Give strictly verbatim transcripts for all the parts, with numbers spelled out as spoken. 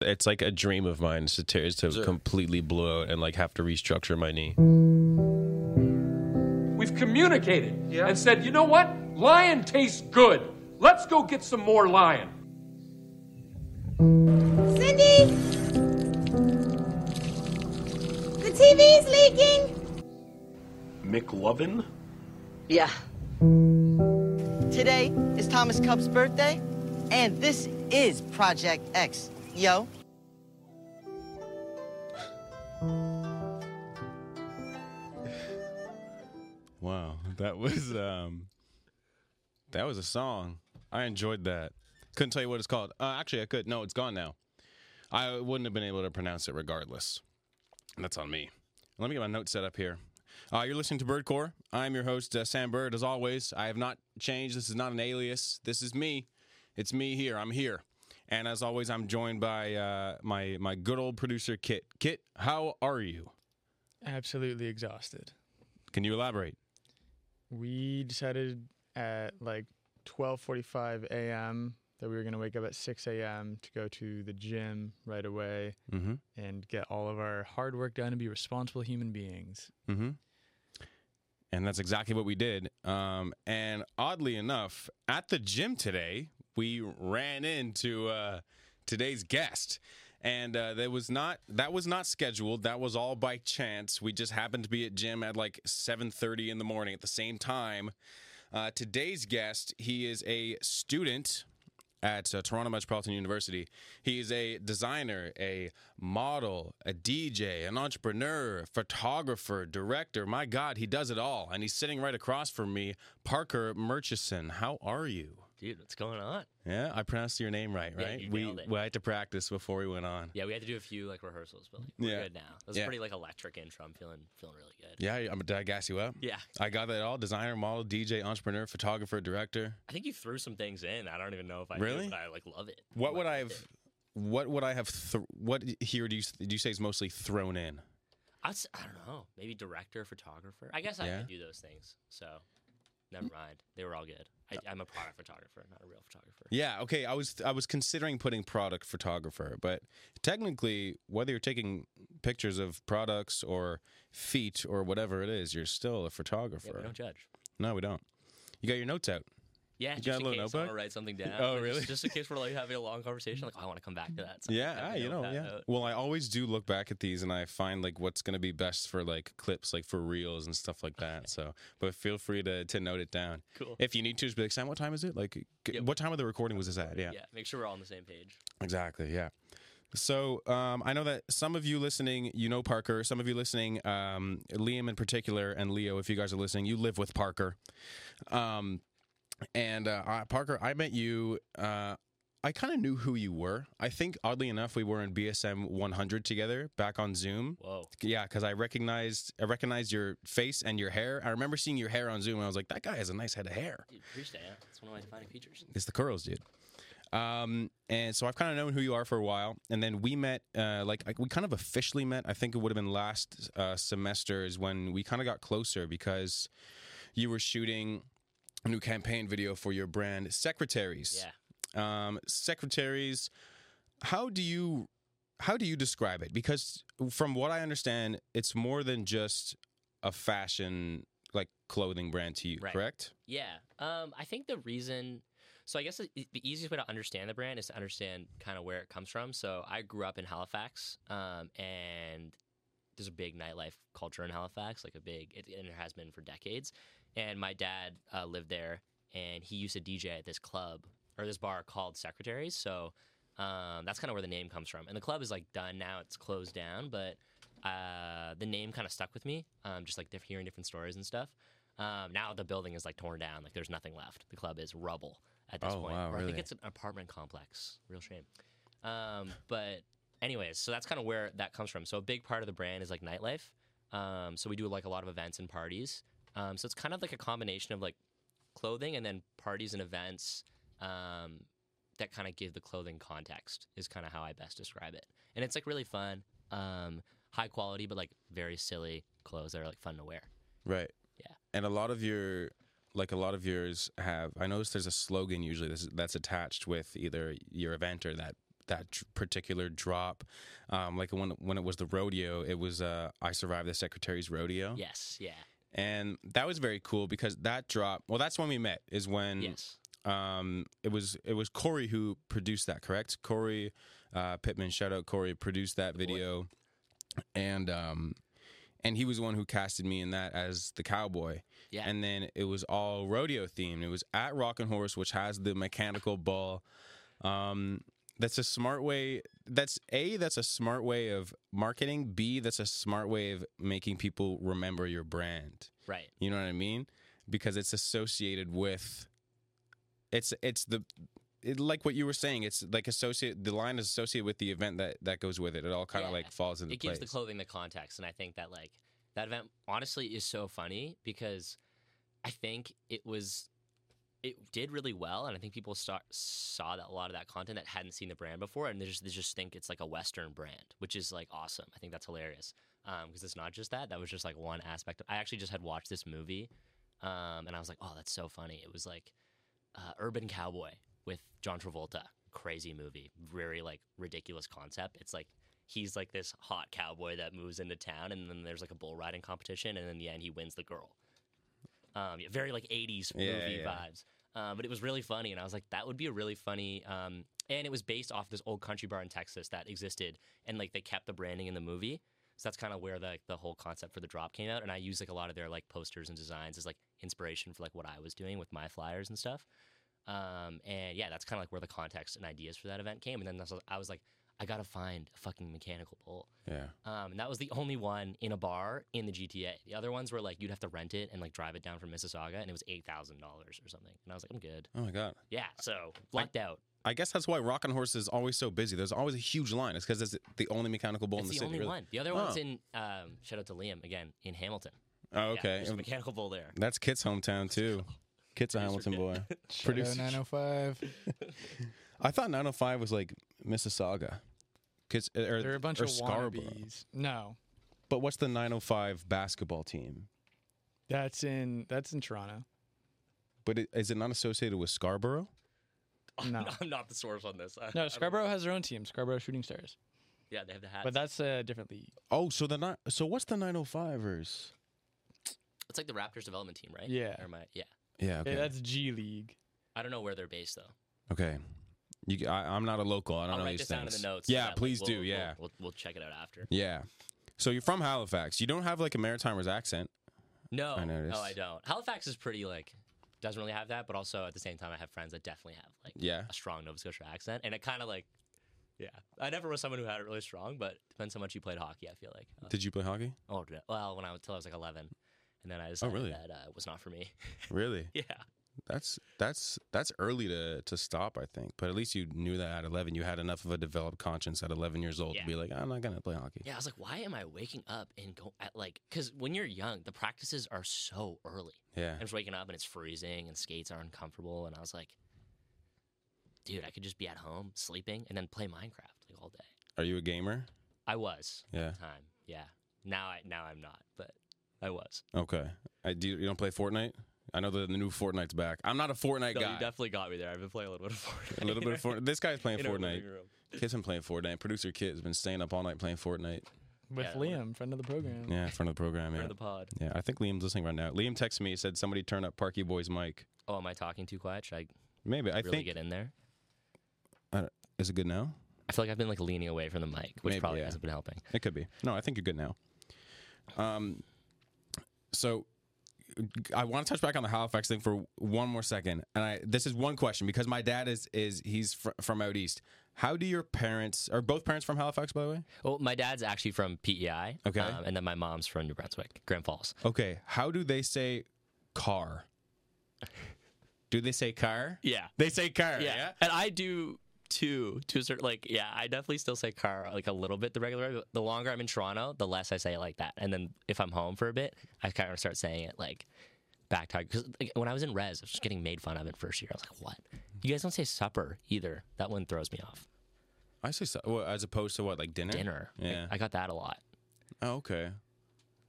It's like a dream of mine to, to sure. completely blow out and like have to restructure my knee. We've communicated yeah. and said, you know what? Lion tastes good. Let's go get some more lion. Cindy! The T V's leaking! McLovin? Yeah. Today is Thomas Cupp's birthday, and this is Project X. Yo. Wow, that was um, that was a song. I enjoyed that. Couldn't tell you what it's called. Uh, actually, I could. No, it's gone now. I wouldn't have been able to pronounce it regardless. And that's on me. Let me get my notes set up here. Uh, you're listening to Birdcore. I'm your host, uh, Sam Bird. As always, I have not changed. This is not an alias. This is me. It's me here. I'm here. And as always, I'm joined by uh, my my good old producer, Kit. Kit, how are you? Absolutely exhausted. Can you elaborate? We decided at like twelve forty-five a.m. that we were going to wake up at six a.m. to go to the gym right away mm-hmm. and get all of our hard work done and be responsible human beings. Mm-hmm. And that's exactly what we did. Um, and oddly enough, at the gym today, we ran into uh, today's guest, and uh, that was not that was not scheduled. That was all by chance. We just happened to be at gym at like seven thirty in the morning at the same time. Uh, today's guest, he is a student at uh, Toronto Metropolitan University. He is a designer, a model, a D J, an entrepreneur, photographer, director. My God, he does it all, and he's sitting right across from me, Parker Murchison. How are you? Dude, what's going on? Yeah, I pronounced your name right, right? Yeah, you nailed we, it. We had to practice before we went on. Yeah, we had to do a few like rehearsals, but like, we're yeah. good now. That was yeah. a pretty like electric intro. I'm feeling feeling really good. Yeah, I'm, did I gas you up? Yeah. I got that all. Designer, model, D J, entrepreneur, photographer, director. I think you threw some things in. I don't even know if I really? did, but I like love it. What would I have, what would I have, th- what here do you, do you say is mostly thrown in? I'd say, I don't know. Maybe director, photographer. I guess I yeah. could do those things, so never mind. They were all good. I, I'm a product photographer, not a real photographer. Yeah, okay. I was I was considering putting product photographer, but technically, whether you're taking pictures of products or feet or whatever it is, you're still a photographer. Yeah, we don't judge. No, we don't. You got your notes out. Yeah, you just got in case I want to write something down. Oh, like, really? Just, just in case we're like having a long conversation, like oh, I want to come back to that. So yeah, I, you know, know yeah. Note. Well, I always do look back at these, and I find like what's going to be best for like clips, like for reels and stuff like that. Okay. So, but feel free to, to note it down. Cool. If you need to, just be like, Sam, what time is it? Like, yeah, what time of the recording was this at? Yeah. Yeah. Make sure we're all on the same page. Exactly. Yeah. So um, I know that some of you listening, you know Parker. Some of you listening, um, Liam in particular, and Leo, if you guys are listening, you live with Parker. Um. And uh, I, Parker, I met you. Uh, I kind of knew who you were. I think, oddly enough, we were in B S M one hundred together back on Zoom. Whoa! Yeah, because I recognized I recognized your face and your hair. I remember seeing your hair on Zoom, and I was like, "That guy has a nice head of hair." Dude, appreciate that. That's one of my defining features. It's the curls, dude. Um, and so I've kind of known who you are for a while, and then we met, uh, like, like we kind of officially met. I think it would have been last uh, semester is when we kind of got closer because you were shooting a new campaign video for your brand, Secretaries. Yeah. Um, Secretaries, how do you how do you describe it? Because from what I understand, it's more than just a fashion, like, clothing brand to you, right. correct? Yeah. Um, I think the reason... So I guess the, the easiest way to understand the brand is to understand kind of where it comes from. So I grew up in Halifax, um, and there's a big nightlife culture in Halifax, like a big... It, and it has been for decades. And my dad uh, lived there, and he used to D J at this club or this bar called Secretaries. So um, that's kind of where the name comes from. And the club is like done now; it's closed down. But uh, the name kind of stuck with me, um, just like diff- hearing different stories and stuff. Um, now the building is like torn down; like there's nothing left. The club is rubble at this oh, point. Wow, or really? I think it's an apartment complex. Real shame. Um, but anyways, so that's kind of where that comes from. So a big part of the brand is like nightlife. Um, so we do like a lot of events and parties. Um, so it's kind of like a combination of like clothing and then parties and events um, that kind of give the clothing context is kind of how I best describe it. And it's like really fun, um, high quality, but like very silly clothes that are like fun to wear. Right. Yeah. And a lot of your, like a lot of yours have, I noticed there's a slogan usually that's, that's attached with either your event or that that particular drop. Um, like when when it was the rodeo, it was uh, I Survived the Secretaries Rodeo. Yes, yeah. And that was very cool because that drop, well, that's when we met, is when yes. um, it was it was Corey who produced that, correct? Corey uh, Pittman, shout out Corey, produced that the video. Boy. And um, and he was the one who casted me in that as the cowboy. Yeah. And then it was all rodeo themed. It was at Rockin' Horse, which has the mechanical bull. Um, that's a smart way. That's A, that's a smart way of marketing. B, that's a smart way of making people remember your brand. Right. You know what I mean? Because it's associated with. It's it's the. It, like what you were saying, it's like associate. The line is associated with the event that, that goes with it. It all kind of yeah. like falls into place. It gives place. The clothing the context, and I think that like that event honestly is so funny because I think it was it did really well, and I think people start, saw that a lot of that content that hadn't seen the brand before, and they just they just think it's like a Western brand, which is like awesome. I think that's hilarious because um, it's not just that. That was just like one aspect. Of, I actually just had watched this movie, um, and I was like, oh, that's so funny. It was like uh, Urban Cowboy. With John Travolta, crazy movie, very like ridiculous concept. It's like he's like this hot cowboy that moves into town, and then there's like a bull riding competition, and in the end he wins the girl. Um, yeah, very like eighties movie yeah, yeah. vibes, uh, but it was really funny, and I was like, that would be a really funny. Um, and it was based off this old country bar in Texas that existed, and like they kept the branding in the movie, so that's kind of where the like, the whole concept for the drop came out. And I used like a lot of their like posters and designs as like inspiration for like what I was doing with my flyers and stuff. Um, and yeah, that's kind of like where the context and ideas for that event came. And then that's, I was like, I gotta find a fucking mechanical bull. Yeah. Um, and that was the only one in a bar in the G T A. The other ones were like, you'd have to rent it and like drive it down from Mississauga, and it was eight thousand dollars or something. And I was like, I'm good. Oh my God. Yeah. So lucked I, out. I guess that's why Rockin' Horse is always so busy. There's always a huge line. It's because it's the only mechanical bull it's in the, the city. It's the only really. one. The other oh. one's in, um, shout out to Liam again, in Hamilton. Oh, okay. Yeah, there's a mechanical bull there. That's Kit's hometown too. Kit's a Hamilton boy. Producer nine oh five. I thought nine oh five was like Mississauga. Cause, or, They're a bunch or of Scarborough. Wannabes. No. But what's the nine oh five basketball team? That's in that's in Toronto. But it, is it not associated with Scarborough? No. I'm not the source on this. I, no, Scarborough has their own team, Scarborough Shooting Stars. Yeah, they have the hats. But that's a different league. Oh, so the so what's the nine oh fivers? It's like the Raptors development team, right? Yeah. Or my, yeah. Yeah, okay. Yeah, that's G League. I don't know where they're based though. Okay, you, I, I'm not a local. I don't I'll know write these this things. Down in the notes. Yeah, so that, please like, we'll, do. Yeah, we'll, we'll, we'll check it out after. Yeah. So you're from Halifax. You don't have like a Maritimer's accent. No, I noticed. No, I don't. Halifax is pretty like doesn't really have that, but also at the same time, I have friends that definitely have like yeah. a strong Nova Scotia accent, and it kind of like yeah. I never was someone who had it really strong, but it depends how much you played hockey. I feel like. Uh, Did you play hockey? Oh, well, when I was till I was like eleven. And then I decided oh, really? that uh, was not for me. Really? Yeah. That's that's that's early to, to stop, I think. But at least you knew that at eleven. You had enough of a developed conscience at eleven years old yeah. to be like, I'm not going to play hockey. Yeah, I was like, why am I waking up and go at like, because when you're young, the practices are so early. Yeah. I was waking up and it's freezing and skates are uncomfortable. And I was like, dude, I could just be at home sleeping and then play Minecraft like all day. Are you a gamer? I was yeah. at the time. Yeah. Now, I, now I'm not, but. I was. Okay. I, do you, you don't play Fortnite? I know the, the new Fortnite's back. I'm not a Fortnite no, guy. You definitely got me there. I've been playing a little bit of Fortnite. A little bit of Fortnite. This guy's playing Fortnite. Kit's been playing Fortnite. Producer Kit has been staying up all night playing Fortnite. With yeah, Liam, friend of the program. Yeah, friend of the program. Yeah. Friend of the pod. Yeah, I think Liam's listening right now. Liam texted me. He said, somebody turn up Parky Boy's mic. Oh, am I talking too quiet? Should I Maybe. I really think, get in there? I don't, is it good now? I feel like I've been like leaning away from the mic, which Maybe, probably yeah. hasn't been helping. It could be. No, I think you're good now. Um... So I want to touch back on the Halifax thing for one more second. And I this is one question because my dad is, is he's fr- from out east. How do your parents, are both parents from Halifax, by the way? Well, my dad's actually from P E I. Okay. Um, and then my mom's from New Brunswick, Grand Falls. Okay. How do they say car? Do they say car? Yeah. They say car, yeah. yeah? And I do... Two, to a certain, like, yeah, I definitely still say car, like, a little bit the regular way. The longer I'm in Toronto, the less I say it like that. And then if I'm home for a bit, I kind of start saying it, like, back talk. Because like, when I was in res, I was just getting made fun of in first year. I was like, what? You guys don't say supper either. That one throws me off. I say supper. Well, as opposed to what, like dinner? Dinner. Yeah. Like, I got that a lot. Oh, okay.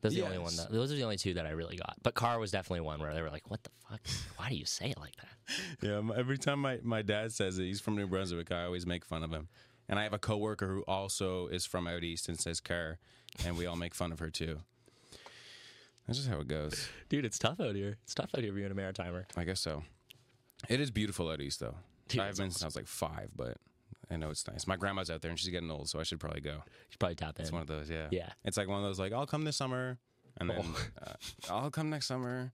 That's yes. the only one. That, those are the only two that I really got. But car was definitely one where they were like, "What the fuck? Why do you say it like that?" Yeah. Every time my, my dad says it, he's from New Brunswick. I always make fun of him, And I have a coworker who also is from out east and says car, and we all make fun of her too. That's just how it goes. Dude, it's tough out here. It's tough out here being a Maritimer. I guess so. It is beautiful out east, though. Dude, I haven't been awesome. since I was like five, but I know it's nice. My grandma's out there, and she's getting old, so I should probably go. You should probably tap in. It's one of those, yeah. Yeah. It's like one of those, like, I'll come this summer, and then oh. uh, I'll come next summer.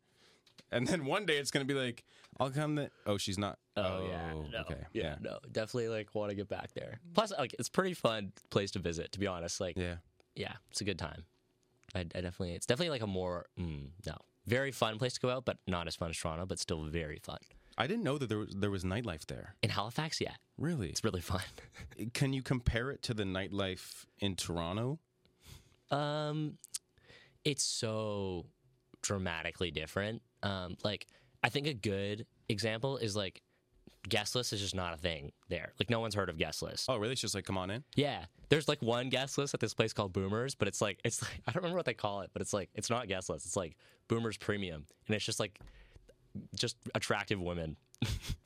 And then one day it's going to be like, I'll come the... Oh, she's not... Oh, oh yeah. No, okay. Yeah, yeah. No, definitely, like, want to get back there. Plus, like, it's a pretty fun place to visit, to be honest. Like, yeah. Yeah, it's a good time. I, I definitely... It's definitely, like, a more... Mm, no. Very fun place to go out, but not as fun as Toronto, but still very fun. I didn't know that there was there was nightlife there. In Halifax, yeah. Really? It's really fun. Can you compare it to the nightlife in Toronto? Um, it's so dramatically different. Um, like, I think a good example is, like, guest list is just not a thing there. Like, no one's heard of guest list. Oh, really? It's just like, come on in? Yeah. There's, like, one guest list at this place called Boomers, but it's, like, it's like I don't remember what they call it, but it's, like, it's not guest list. It's, like, Boomers Premium, and it's just, like... just attractive women.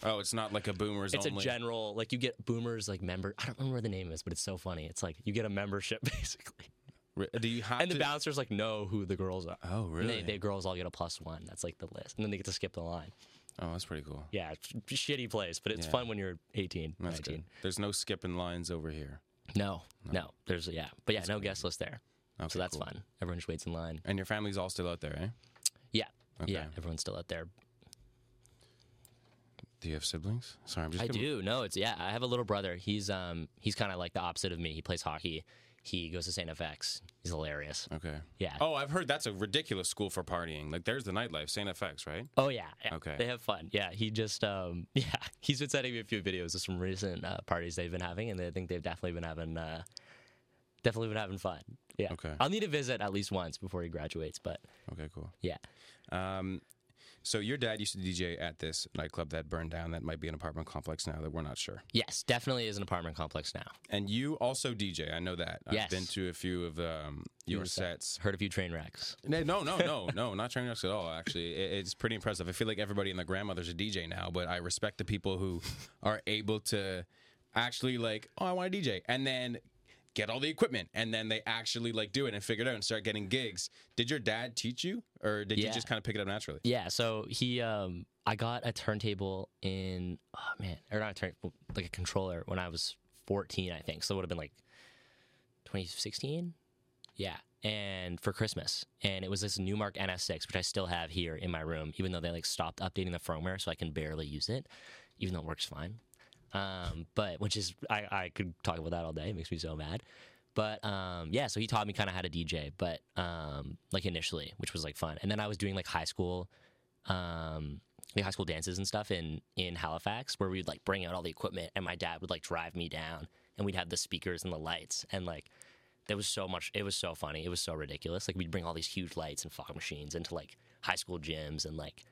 Oh, it's not like a boomers it's only. It's a general, like, you get boomers, like, member. I don't remember what the name is, but it's so funny. It's like you get a membership, basically. Do you have and to... the bouncers, like, know who the girls are. Oh, really? The girls all get a plus one. That's, like, the list. And then they get to skip the line. Oh, that's pretty cool. Yeah, it's a shitty place, but it's yeah. fun when you're eighteen, that's nineteen. Good. There's no skipping lines over here. No, no. no. There's, yeah. But, yeah, that's no crazy. Guest list there. Okay, so that's cool. Fun. Everyone just waits in line. And your family's all still out there, eh? Yeah. Okay. Yeah, everyone's still out there. Do you have siblings? Sorry, I'm just. I gonna... do. No, it's yeah. I have a little brother. He's um he's kind of like the opposite of me. He plays hockey. He goes to Saint F X. He's hilarious. Okay. Yeah. Oh, I've heard that's a ridiculous school for partying. Like, there's the nightlife, Saint F X, right? Oh yeah. yeah. Okay. They have fun. Yeah. He just um yeah. He's been sending me a few videos of some recent uh, parties they've been having, and I think they've definitely been having uh definitely been having fun. Yeah. Okay. I'll need to visit at least once before he graduates, but. Okay. Cool. Yeah. Um. So your dad used to D J at this nightclub that burned down. That might be an apartment complex now that we're not sure. Yes, definitely is an apartment complex now. And you also D J. I know that. Yes. I've been to a few of um, your sets. Heard a few train wrecks. No, no, no, no, no, not train wrecks at all, actually. It's pretty impressive. I feel like everybody and their grandmother's a D J now, but I respect the people who are able to actually, like, oh, I want to D J. And then... get all the equipment, and then they actually, like, do it and figure it out and start getting gigs. Did your dad teach you, or did yeah. you just kind of pick it up naturally? Yeah, so he, um, I got a turntable in, oh man, or not a turntable, like a controller when I was fourteen, I think. So it would have been like twenty sixteen? Yeah, and for Christmas. And it was this Newmark N S six, which I still have here in my room, even though they, like, stopped updating the firmware, so I can barely use it, even though it works fine. Um, but which is, I, I could talk about that all day. It makes me so mad. But, um, yeah, so he taught me kind of how to D J, but, um, like initially, which was like fun. And then I was doing like high school, um, like high school dances and stuff in, in Halifax, where we'd like bring out all the equipment, and my dad would like drive me down, and we'd have the speakers and the lights. And like, there was so much, it was so funny. It was so ridiculous. Like, we'd bring all these huge lights and fog machines into like high school gyms and like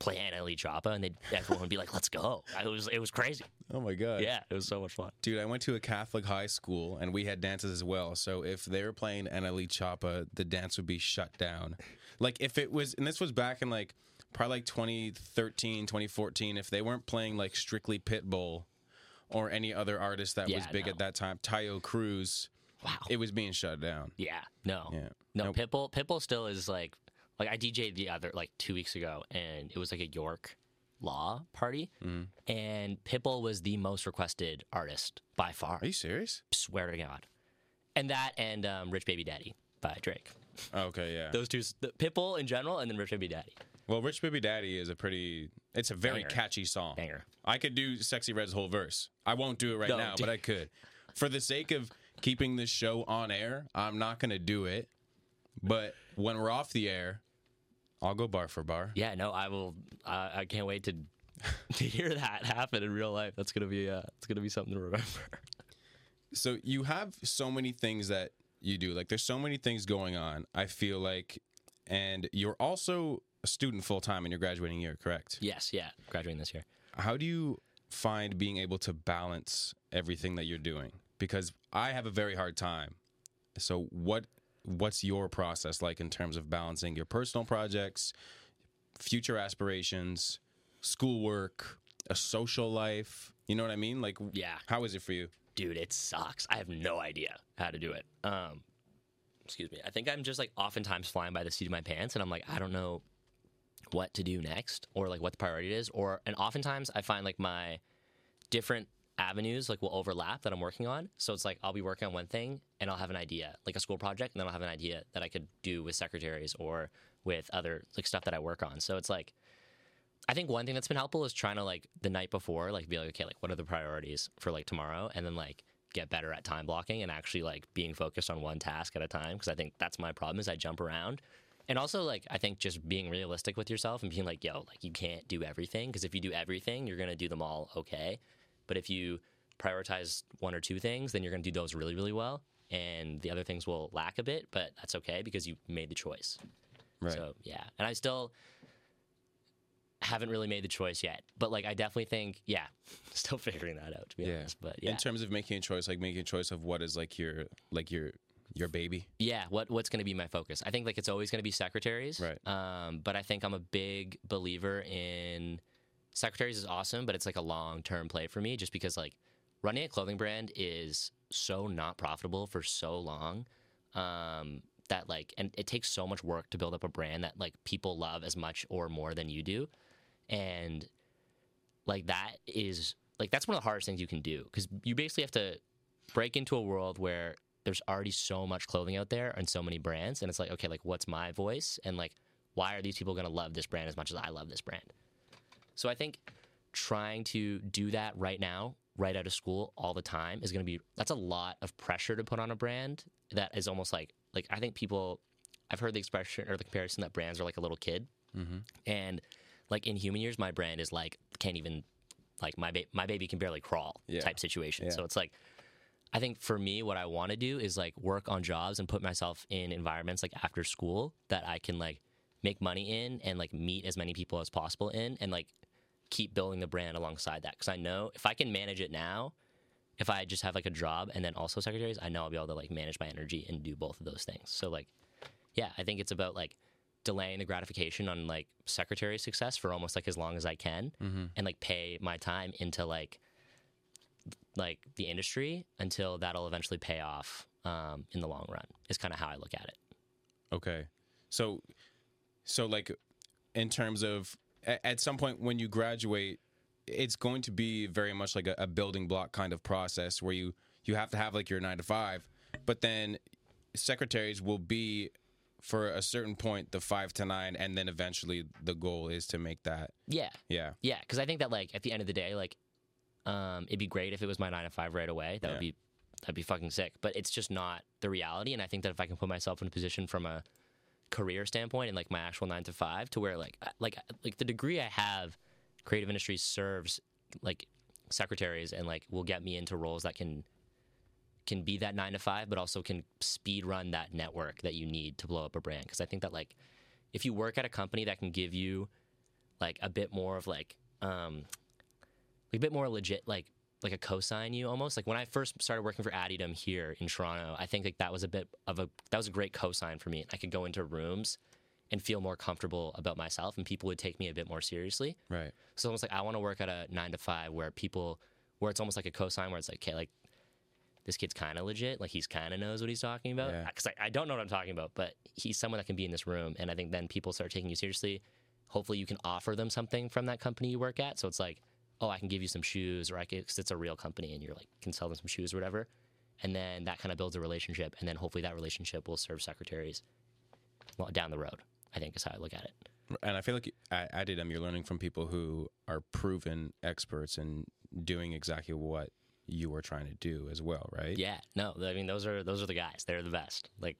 play Annalee Choppa, and they'd, everyone would be like, let's go. It was it was crazy. Oh, my God. Yeah, it was so much fun. Dude, I went to a Catholic high school, and we had dances as well, so if they were playing Annalee Choppa, the dance would be shut down. Like, if it was, and this was back in, like, probably, like, twenty thirteen, twenty fourteen, if they weren't playing, like, strictly Pitbull or any other artist that yeah, was big no. at that time, Tayo Cruz, wow. it was being shut down. Yeah, no. Yeah. No, nope. Pitbull, Pitbull still is, like... Like, I D J'd the other, like, two weeks ago, and it was, like, a York law party, mm. and Pitbull was the most requested artist by far. Are you serious? Swear to God. And that and um, Rich Baby Daddy by Drake. Okay, yeah. Those two, the Pitbull in general, and then Rich Baby Daddy. Well, Rich Baby Daddy is a pretty, it's a very Banger. catchy song. Banger. I could do Sexy Red's whole verse. I won't do it right no, now, dude. But I could. For the sake of keeping this show on air, I'm not going to do it. But when we're off the air, I'll go bar for bar. Yeah, no, I will. Uh, I can't wait to to hear that happen in real life. That's gonna be uh, it's gonna be something to remember. So you have so many things that you do. Like, there's so many things going on, I feel like, and you're also a student full time, and you're graduating year, correct? Yes, yeah, graduating this year. How do you find being able to balance everything that you're doing? Because I have a very hard time. So what? What's your process like in terms of balancing your personal projects, future aspirations, schoolwork, a social life? You know what I mean? Like, yeah. How is it for you? dude, it sucks. I have no idea how to do it. Um, excuse me. I think I'm just like oftentimes flying by the seat of my pants, and I'm like, I don't know what to do next, or like what the priority is, or and oftentimes I find like my different avenues like will overlap that I'm working on. So it's like I'll be working on one thing and I'll have an idea, like a school project, and then I'll have an idea that I could do with Secretaries or with other like stuff that I work on. So it's like, I think one thing that's been helpful is trying to like the night before, like be like, okay, like what are the priorities for like tomorrow? And then like get better at time blocking and actually like being focused on one task at a time. Cause I think that's my problem is I jump around. And also like, I think just being realistic with yourself and being like, yo, like you can't do everything. Cause if you do everything, you're going to do them all. Okay. But if you prioritize one or two things, then you're going to do those really, really well. And the other things will lack a bit, but that's okay because you made the choice. Right. So yeah. And I still haven't really made the choice yet, but like I definitely think, yeah, still figuring that out to be yeah. honest. But yeah, in terms of making a choice, like making a choice of what is like your like your your baby. Yeah, what what's going to be my focus? I think like it's always going to be Secretaries, right? Um, but I think I'm a big believer in Secretaries is awesome, but it's like a long term play for me, just because like running a clothing brand is so not profitable for so long. Um, that like, and it takes so much work to build up a brand that like people love as much or more than you do. And like that is like that's one of the hardest things you can do, because you basically have to break into a world where there's already so much clothing out there and so many brands, and it's like, okay, like what's my voice, and like why are these people going to love this brand as much as I love this brand? So I think trying to do that right now, right out of school, all the time is going to be, that's a lot of pressure to put on a brand that is almost like like I think people, I've heard the expression or the comparison that brands are like a little kid, mm-hmm. and like in human years, my brand is like can't even like my ba- my baby can barely crawl yeah. type situation. Yeah. So it's like I think for me, what I want to do is like work on jobs and put myself in environments like after school that I can like make money in and like meet as many people as possible in, and like keep building the brand alongside that. Because I know if I can manage it now, if I just have like a job and then also Secretaries, I know I'll be able to like manage my energy and do both of those things. So like yeah, I think it's about like delaying the gratification on like Secretary success for almost like as long as I can, mm-hmm. and like pay my time into like like the industry until that'll eventually pay off um, in the long run is kind of how I look at it. Okay. So, so like in terms of a- at some point when you graduate, it's going to be very much like a, a building block kind of process where you, you have to have like your nine to five, but then Secretaries will be for a certain point, the five to nine, and then eventually the goal is to make that. Yeah. Yeah. Yeah, because I think that, like, at the end of the day, like, um, it'd be great if it was my nine to five right away. That yeah. would be, that'd be fucking sick. But it's just not the reality, and I think that if I can put myself in a position from a career standpoint and, like, my actual nine to five to where, like, like, like the degree I have, creative industry serves, like, Secretaries and, like, will get me into roles that can... can be that nine to five, but also can speed run that network that you need to blow up a brand. Cause I think that like, if you work at a company that can give you like a bit more of like, um, a bit more legit, like, like a cosign you almost like when I first started working for Àdidem here in Toronto, I think like that was a bit of a, that was a great cosign for me. I could go into rooms and feel more comfortable about myself and people would take me a bit more seriously. Right. So almost like, I want to work at a nine to five where people, where it's almost like a cosign where it's like, okay, like, this kid's kind of legit. Like, he's kind of knows what he's talking about. Because yeah. I, I don't know what I'm talking about, but he's someone that can be in this room. And I think then people start taking you seriously. Hopefully, you can offer them something from that company you work at. So it's like, oh, I can give you some shoes, or I can, because it's a real company and you're like, can sell them some shoes or whatever. And then that kind of builds a relationship. And then hopefully that relationship will serve Secretaries down the road, I think is how I look at it. And I feel like at Àdidem, you're learning from people who are proven experts in doing exactly what you were trying to do as well, right? Yeah, no, I mean, those are those are the guys. They're the best. Like,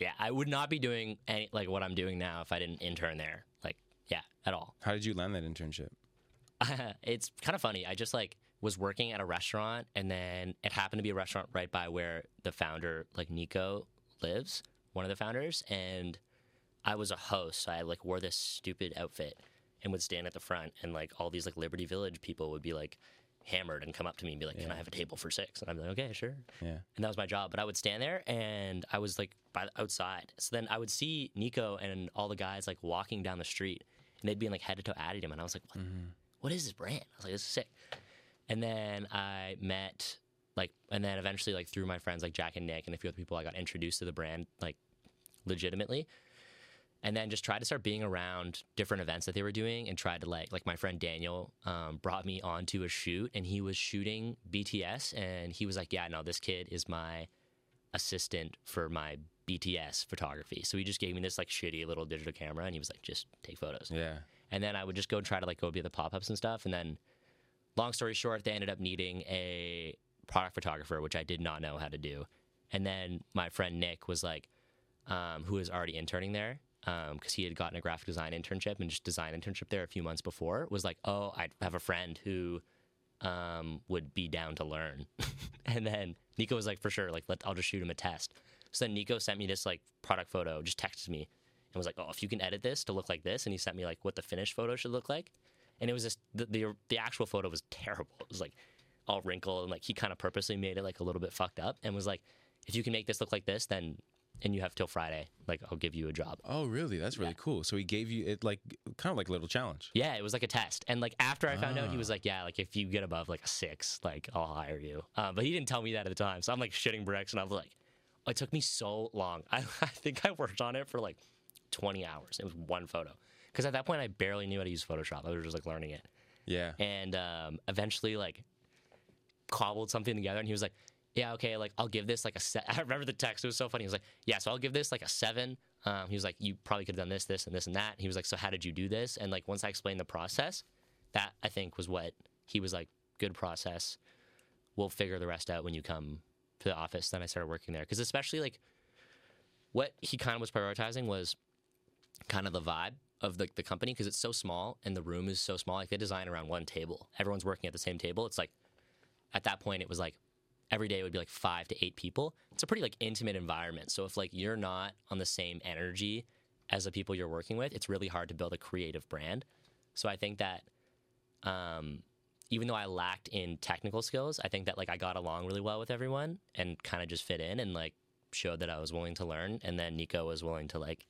yeah, I would not be doing any, like what I'm doing now if I didn't intern there. Like, yeah, at all. How did you land that internship? Uh, it's kind of funny. I just like was working at a restaurant, and then it happened to be a restaurant right by where the founder, like Nico, lives. One of the founders, and I was a host. So I like wore this stupid outfit and would stand at the front, and like all these like Liberty Village people would be like hammered and come up to me and be like, can yeah. I have a table for six? And I'm like, okay, sure. Yeah. And that was my job. But I would stand there and I was like by the outside. So then I would see Nico and all the guys like walking down the street and they'd be in like head to toe Àdidem. And I was like, what, mm-hmm. what is this brand? I was like, this is sick. And then I met like, and then eventually, like, through my friends like Jack and Nick and a few other people, I got introduced to the brand, like, legitimately. And then just tried to start being around different events that they were doing, and tried to, like, like my friend Daniel um, brought me onto a shoot, and he was shooting B T S, and he was like, yeah, no, this kid is my assistant for my B T S photography. So he just gave me this, like, shitty little digital camera, and he was like, just take photos. Yeah. And then I would just go and try to, like, go be at the pop-ups and stuff. And then, long story short, they ended up needing a product photographer, which I did not know how to do. And then my friend Nick was like, um, who was already interning there, because um, he had gotten a graphic design internship and just design internship there a few months before, was like, oh, I have a friend who um, would be down to learn. And then Nico was like, for sure, like, let, I'll just shoot him a test. So then Nico sent me this, like, product photo, just texted me, and was like, oh, if you can edit this to look like this. And he sent me, like, what the finished photo should look like. And it was just, the the, the actual photo was terrible. It was, like, all wrinkled, and, like, he kind of purposely made it, like, a little bit fucked up, and was like, if you can make this look like this, then... and you have till Friday, like, I'll give you a job. Oh, really? That's really yeah. cool. So he gave you, it like, kind of like a little challenge. Yeah, it was like a test. And, like, after I found ah. out, he was like, yeah, like, if you get above, like, a six, like, I'll hire you. Um, but he didn't tell me that at the time. So I'm, like, shitting bricks, and I was like, oh, it took me so long. I, I think I worked on it for, like, twenty hours. It was one photo. Because at that point, I barely knew how to use Photoshop. I was just, like, learning it. Yeah. And um, eventually, like, cobbled something together, and he was like, yeah, okay, like, I'll give this, like, a set. I remember the text. It was so funny. He was like, yeah, so I'll give this, like, a seven. Um, he was like, you probably could have done this, this, and this, and that. And he was like, so how did you do this? And, like, once I explained the process, that, I think, was what he was like, good process. We'll figure the rest out when you come to the office. Then I started working there. Because especially, like, what he kind of was prioritizing was kind of the vibe of the, the company, because it's so small, and the room is so small. Like, they design around one table. Everyone's working at the same table. It's like, at that point, it was like, every day would be like five to eight people. It's a pretty, like, intimate environment. So if, like, you're not on the same energy as the people you're working with, it's really hard to build a creative brand. So I think that um, even though I lacked in technical skills, I think that, like, I got along really well with everyone and kind of just fit in and, like, showed that I was willing to learn. And then Nico was willing to, like,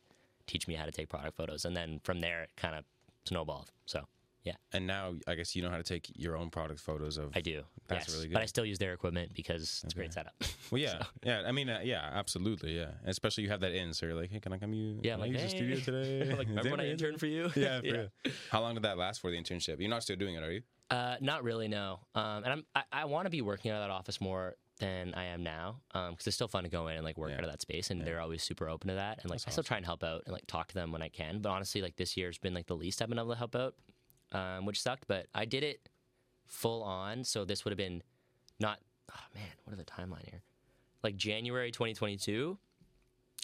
teach me how to take product photos. And then from there, it kind of snowballed. So. Yeah. And now, I guess, you know how to take your own product photos of... I do. That's yes. really good. But I still use their equipment because it's okay. a great setup. Well, yeah. So. Yeah. I mean, uh, yeah, absolutely. Yeah. And especially you have that in. So you're like, hey, can I come you? Yeah. Can like, I use hey. the studio today? Like, remember when I interned for you? Yeah. For yeah. You. How long did that last for, the internship? You're not still doing it, are you? Uh, not really, no. Um, and I'm, I, I want to be working out of that office more than I am now, because um, it's still fun to go in and, like, work yeah. out of that space, and yeah. they're always super open to that. And, like, That's I still awesome. try and help out and, like, talk to them when I can. But honestly, like, this year has been, like, the least I've been able to help out. Um, which sucked, but I did it full on. So this would have been not, oh man, what are the timeline here? Like January twenty twenty-two,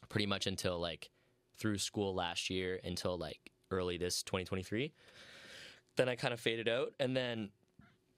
pretty much until like through school last year until like early this twenty twenty-three. Then I kind of faded out and then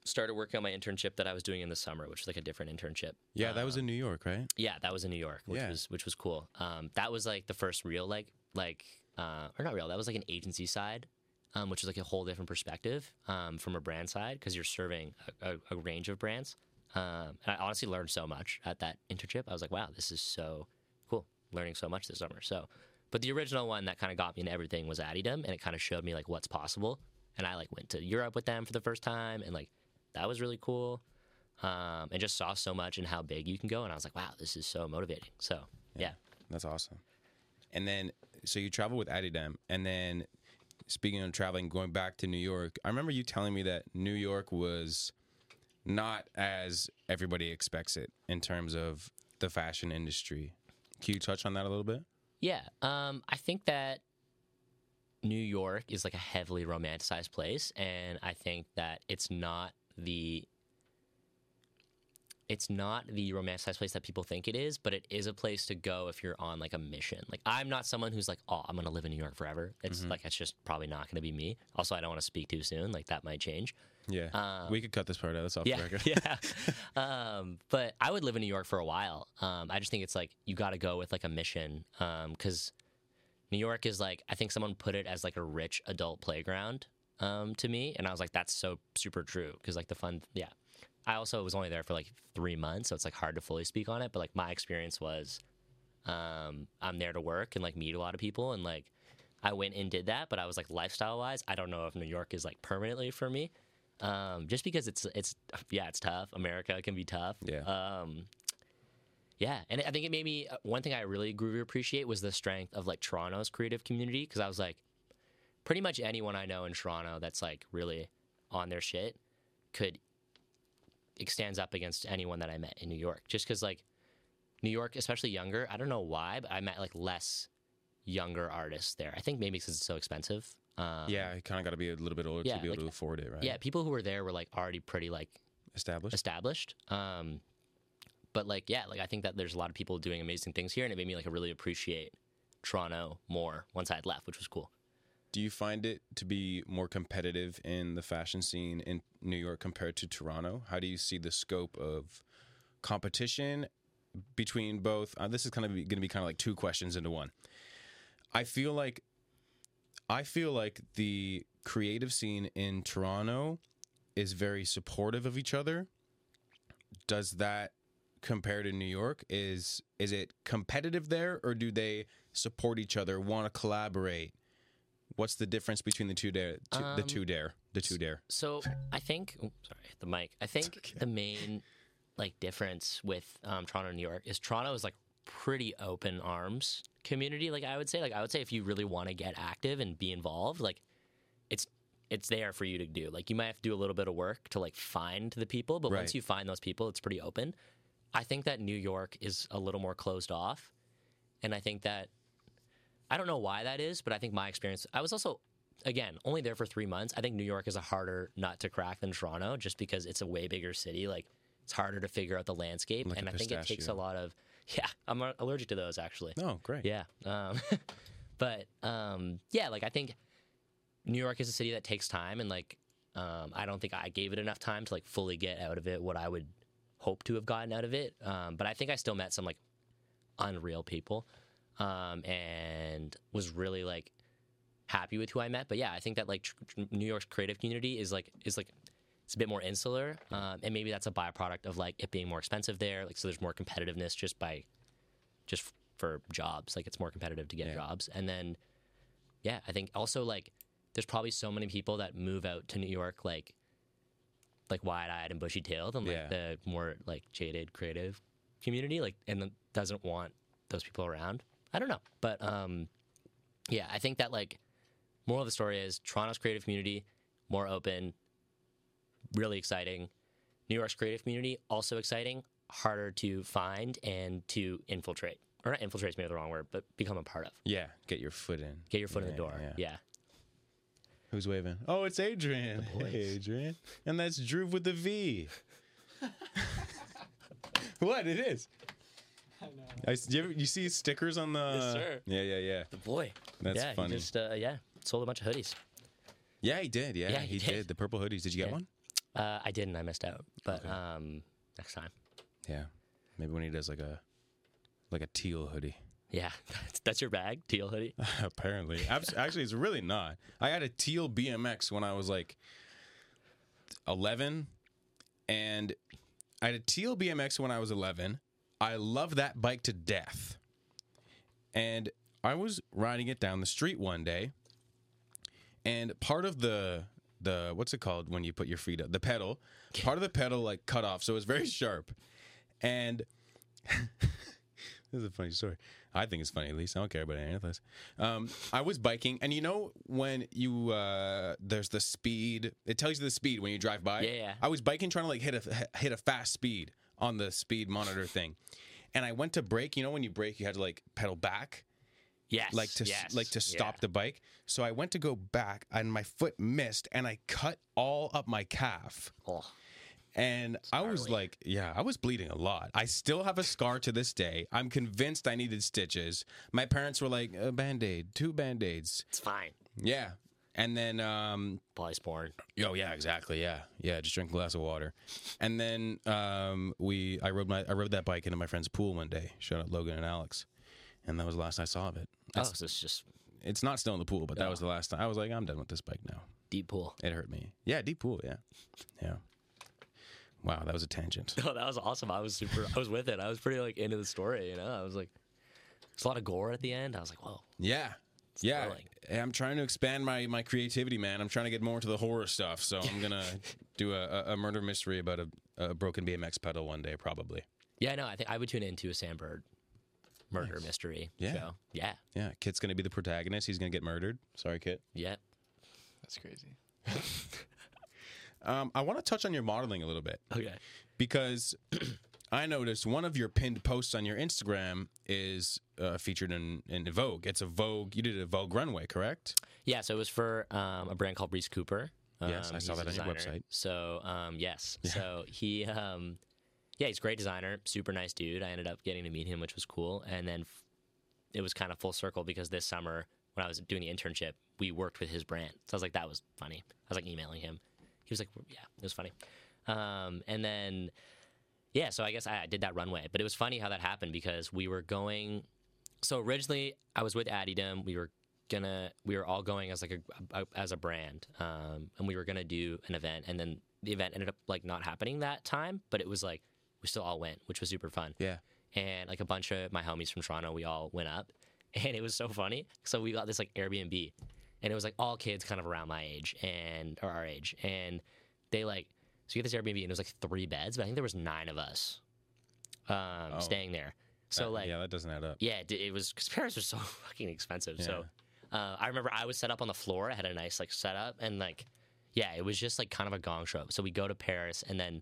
started working on my internship that I was doing in the summer, which was like a different internship. Yeah, um, that was in New York, right? Yeah, that was in New York, which yeah. was which was cool. Um, that was like the first real like like uh, or not real. That was like an agency side. Um, which is like a whole different perspective um, from a brand side because you're serving a, a, a range of brands. Um, and I honestly learned so much at that internship. I was like, wow, this is so cool. Learning so much this summer. So, but the original one that kind of got me into everything was Àdidem, and it kind of showed me like what's possible. And I like went to Europe with them for the first time, and like that was really cool. Um, and just saw so much and how big you can go. And I was like, wow, this is so motivating. So yeah, yeah. That's awesome. And then so you travel with Àdidem, and then. Speaking of traveling, going back to New York, I remember you telling me that New York was not as everybody expects it in terms of the fashion industry. Can you touch on that a little bit? Yeah. Um, I think that New York is like a heavily romanticized place, and I think that it's not the it's not the romanticized place that people think it is, but it is a place to go if you're on, like, a mission. Like, I'm not someone who's like, oh, I'm going to live in New York forever. It's, mm-hmm. like, it's just probably not going to be me. Also, I don't want to speak too soon. Like, that might change. Yeah. Um, we could cut this part out. That's off yeah, the record. yeah. Um, but I would live in New York for a while. Um, I just think it's, like, you got to go with, like, a mission. Because um, New York is, like, I think someone put it as, like, a rich adult playground um, to me. And I was like, that's so super true. Because, like, the fun, yeah. I also was only there for, like, three months, so it's, like, hard to fully speak on it. But, like, my experience was um, I'm there to work and, like, meet a lot of people. And, like, I went and did that, but I was, like, lifestyle-wise, I don't know if New York is, like, permanently for me. Um, just because it's it's yeah, it's tough. America can be tough. Yeah. Um, yeah, and I think it made me, one thing I really grew to appreciate was the strength of like Toronto's creative community, because I was like, pretty much anyone I know in Toronto that's like really on their shit could it stands up against anyone that I met in New York. Just because like New York, especially younger, I don't know why, but I met like less younger artists there. I think maybe because it's so expensive. Um, yeah, you kind of got to be a little bit older yeah, to be like, able to afford it, right? Yeah, people who were there were like already pretty like established. Established. Um, but like, yeah, like I think that there's a lot of people doing amazing things here, and it made me like really appreciate Toronto more once I had left, which was cool. Do you find it to be more competitive in the fashion scene in New York compared to Toronto? How do you see the scope of competition between both? Uh, this is kind of going to be kind of like two questions into one. I feel like I feel like the creative scene in Toronto is very supportive of each other. Does that compare to New York? Is is it competitive there, or do they support each other, want to collaborate? What's the difference between the two dare, two, um, the two dare, the two dare? So I think, oh, sorry, the mic. I think okay. the main like difference with um, Toronto and New York is Toronto is like pretty open arms community. Like I would say, like I would say, if you really want to get active and be involved, like it's it's there for you to do. Like you might have to do a little bit of work to like find the people, but right. once you find those people, it's pretty open. I think that New York is a little more closed off, and I think that. I don't know why that is, but I think my experience... I was also, again, only there for three months. I think New York is a harder nut to crack than Toronto just because it's a way bigger city. Like, it's harder to figure out the landscape. Like and I pistachio. think it takes a lot of... Yeah, I'm allergic to those, actually. Oh, great. Yeah. Um, but, um, yeah, like, I think New York is a city that takes time, and, like, um, I don't think I gave it enough time to, like, fully get out of it what I would hope to have gotten out of it. Um, but I think I still met some, like, unreal people. Um, and was really like happy with who I met. But yeah, I think that like tr- tr- New York's creative community is like is like it's a bit more insular, um, and maybe that's a byproduct of like it being more expensive there. Like so, there's more competitiveness just by just f- for jobs. Like it's more competitive to get yeah. jobs. And then yeah, I think also like there's probably so many people that move out to New York like like wide-eyed and bushy-tailed, and like yeah. the more like jaded creative community like and the, doesn't want those people around. I don't know, but um, yeah, I think that like moral of the story is Toronto's creative community more open, really exciting. New York's creative community also exciting, harder to find and to infiltrate, or not infiltrate is maybe the wrong word, but become a part of. Yeah, get your foot in. Get your foot yeah, in the door. Yeah. yeah. Who's waving? Oh, it's Adrian. Hey, Adrian, and that's Drew with the V. What it is. I know. I, you, ever, you see stickers on the... Yes, sir. Yeah, yeah, yeah. The boy. That's yeah, funny. He just, uh, yeah, sold a bunch of hoodies. Yeah, he did. Yeah, yeah he, he did. did. The purple hoodies. Did you get yeah. one? Uh, I didn't. I missed out. But okay. um, next time. Yeah. Maybe when he does like a like a teal hoodie. Yeah. That's, that's your bag? Teal hoodie? Apparently. Actually, it's really not. I had a teal B M X when I was like eleven. And I had a teal B M X when I was eleven. I love that bike to death. And I was riding it down the street one day. And part of the, the what's it called when you put your feet up? The pedal. Part of the pedal, like, cut off. So it was very sharp. And this is a funny story. I think it's funny, at least. I don't care about anything else. Um, I was biking. And you know when you, uh, there's the speed. It tells you the speed when you drive by. Yeah, yeah. I was biking trying to, like, hit a hit a fast speed on the speed monitor thing. And I went to brake. You know when you brake, you had to, like, pedal back? Yes. Like to yes, like to stop yeah. the bike. So I went to go back, and my foot missed, and I cut all up my calf. Oh. And it's I gnarly. was like, yeah, I was bleeding a lot. I still have a scar to this day. I'm convinced I needed stitches. My parents were like, a Band-Aid, two Band-Aids. It's fine. Yeah. And then... Um, Polysporin. Oh, yeah, exactly, yeah. Yeah, just drink a glass of water. And then um, we, I rode my, I rode that bike into my friend's pool one day. Shout out Logan and Alex. And that was the last I saw of it. That's, oh, so it's just... It's not still in the pool, but that oh. was the last time. I was like, I'm done with this bike now. Deep pool. It hurt me. Yeah, deep pool, yeah. Yeah. Wow, that was a tangent. No, that was awesome. I was super... I was with it. I was pretty, like, into the story, you know? I was like... There's a lot of gore at the end. I was like, whoa. Yeah. It's yeah, thrilling. I'm trying to expand my, my creativity, man. I'm trying to get more into the horror stuff, so I'm going to do a, a murder mystery about a, a broken B M X pedal one day, probably. Yeah, no, I think I would tune into a Sam Bird murder nice. mystery. Yeah. So, yeah. Yeah, Kit's going to be the protagonist. He's going to get murdered. Sorry, Kit. Yeah. That's crazy. um, I want to touch on your modeling a little bit. Okay. Because I noticed one of your pinned posts on your Instagram is uh, featured in, in Vogue. It's a Vogue. You did a Vogue runway, correct? Yeah, so it was for um, a brand called Reese Cooper. Um, yes, I saw that on your website. So, um, yes. Yeah. So he, um, yeah, he's a great designer, super nice dude. I ended up getting to meet him, which was cool. And then f- it was kind of full circle because this summer when I was doing the internship, we worked with his brand. So I was like, that was funny. I was like emailing him. He was like, yeah, it was funny. Um, and then... Yeah, so I guess I did that runway. But it was funny how that happened because we were going – so originally I was with Àdidem. We were gonna – we were all going as like a as a brand, um, and we were going to do an event. And then the event ended up like not happening that time, but it was like we still all went, which was super fun. Yeah. And like a bunch of my homies from Toronto, we all went up, and it was so funny. So we got this like Airbnb, and it was like all kids kind of around my age and – or our age. And they like – so you get this Airbnb, and it was like three beds, but I think there was nine of us um, oh. staying there. So that, like, yeah, that doesn't add up. Yeah, it, it was because Paris was so fucking expensive. Yeah. So uh, I remember I was set up on the floor. I had a nice like setup, and like, yeah, it was just like kind of a gong show. So we go to Paris, and then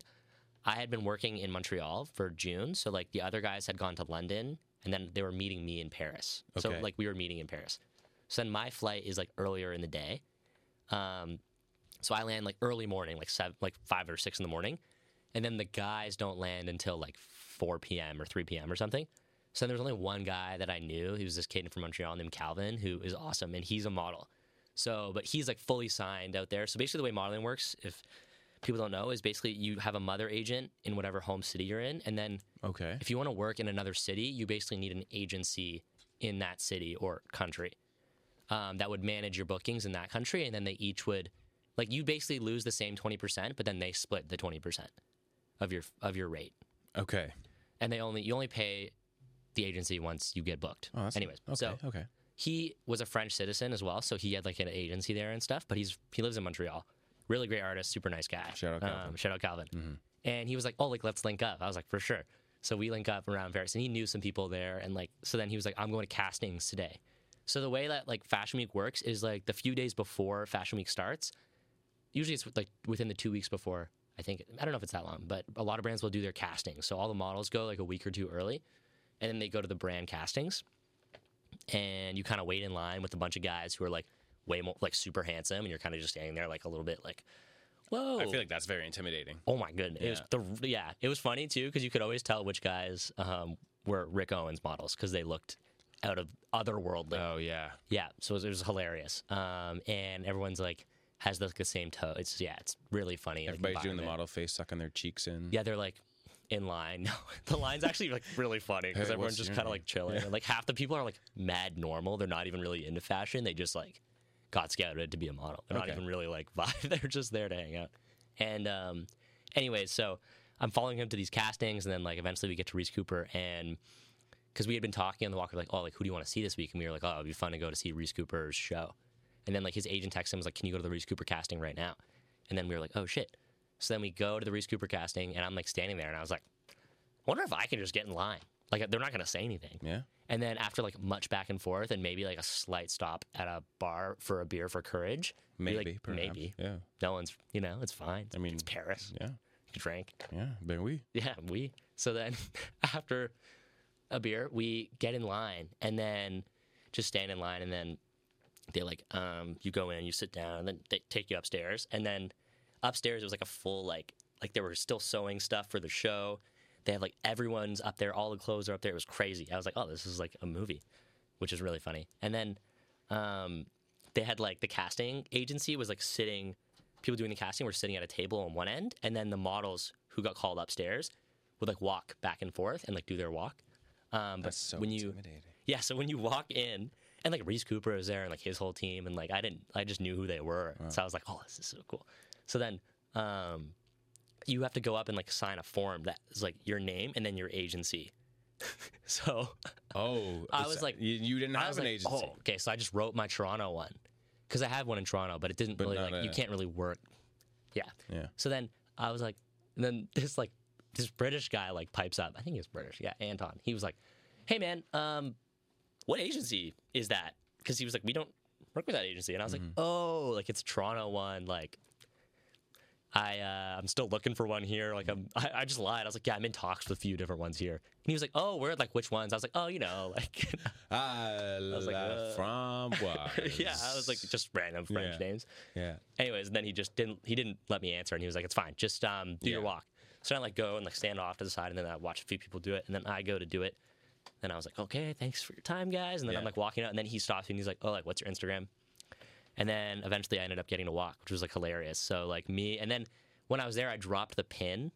I had been working in Montreal for June. So like the other guys had gone to London, and then they were meeting me in Paris. Okay. So like we were meeting in Paris. So then my flight is like earlier in the day. Um, So I land like early morning, like seven, like five or six in the morning, and then the guys don't land until like four p.m. or three p.m. or something. So then there was only one guy that I knew. He was this kid from Montreal named Calvin, who is awesome, and he's a model. So, but he's like fully signed out there. So basically, the way modeling works, if people don't know, is basically you have a mother agent in whatever home city you're in, and then okay. if you want to work in another city, you basically need an agency in that city or country um, that would manage your bookings in that country, and then they each would. Like, you basically lose the same twenty percent, but then they split the twenty percent of your of your rate. Okay. And they only you only pay the agency once you get booked. Oh, that's Anyways, okay, so okay. he was a French citizen as well, so he had, like, an agency there and stuff, but he's he lives in Montreal. Really great artist, super nice guy. Shout out Calvin. Um, shout out Calvin. Mm-hmm. And he was like, oh, like, let's link up. I was like, for sure. So we link up around Paris, and he knew some people there, and, like, so then he was like, I'm going to castings today. So the way that, like, Fashion Week works is, like, the few days before Fashion Week starts, usually it's like within the two weeks before, I think. I don't know if it's that long, but a lot of brands will do their castings. So all the models go like a week or two early, and then they go to the brand castings. And you kind of wait in line with a bunch of guys who are like way more, like super handsome, and you're kind of just standing there like a little bit like, whoa. I feel like that's very intimidating. Oh my goodness. Yeah, it was, the, yeah. It was funny too because you could always tell which guys um, were Rick Owens models because they looked out of otherworldly. Oh, yeah. Yeah, so it was, it was hilarious. Um, and everyone's like, has like the same toe. It's yeah, it's really funny. Everybody's doing the model face, sucking their cheeks in. Yeah, they're like in line. No, the line's actually like really funny because hey, everyone's just kind of like chilling. Yeah. Like half the people are like mad normal. They're not even really into fashion. They just like got scouted to be a model. They're okay. not even really like vibe. They're just there to hang out. And um, anyways, so I'm following him to these castings, and then like eventually we get to Reese Cooper, and because we had been talking on the walk, we're like, oh, like who do you want to see this week? And we were like, oh, it'd be fun to go to see Reese Cooper's show. And then, like, his agent texted him, was like, can you go to the Reese Cooper casting right now? And then we were like, oh, shit. So then we go to the Reese Cooper casting, and I'm, like, standing there, and I was like, I wonder if I can just get in line. Like, they're not going to say anything. Yeah. And then after, like, much back and forth and maybe, like, a slight stop at a bar for a beer for courage. Maybe, like, perhaps. Maybe. Yeah. No one's, you know, it's fine. It's, I mean. It's Paris. Yeah. Drink. Yeah. Ben oui. Yeah, oui. So then after a beer, we get in line and then just stand in line and then. They like um you go in, you sit down, and then they take you upstairs. And then upstairs it was like a full like like they were still sewing stuff for the show. They had like everyone's up there, all the clothes are up there. It was crazy. I was like, oh, this is like a movie, which is really funny. And then um they had like the casting agency was like sitting, people doing the casting were sitting at a table on one end, and then the models who got called upstairs would like walk back and forth and like do their walk. Um, That's so when you, intimidating. Yeah, so when you walk in. And, like, Reese Cooper was there and, like, his whole team. And, like, I didn't – I just knew who they were. Wow. So I was like, oh, this is so cool. So then um, you have to go up and, like, sign a form that is, like, your name and then your agency. So Oh, I was like, you, you didn't have an like, agency. Oh, okay, so I just wrote my Toronto one because I had one in Toronto, but it didn't but really like a, you can't really work. Yeah. Yeah. So then I was like, and then this like this British guy like pipes up. I think he was British. Yeah, Anton. He was like, "Hey man, um, what agency is that?" Because he was like, "We don't work with that agency," and I was mm-hmm. like, "Oh, like it's Toronto one, like." I, uh, I'm still looking for one here. Like, I'm, I, I just lied. I was like, yeah, I'm in talks with a few different ones here. And he was like, oh, we're like, which ones? I was like, oh, you know, like. I, I was like, uh. framboise. Yeah, I was like, just random French yeah. names. Yeah. Anyways, and then he just didn't, he didn't let me answer. And he was like, it's fine. Just um, do yeah. your walk. So I like go and like stand off to the side. And then I watch a few people do it. And then I go to do it. And I was like, okay, thanks for your time, guys. And then yeah. I'm like walking out. And then he stops and he's like, oh, like, what's your Instagram? And then eventually I ended up getting to walk, which was like hilarious. So like me, and then when I was there, I dropped the pin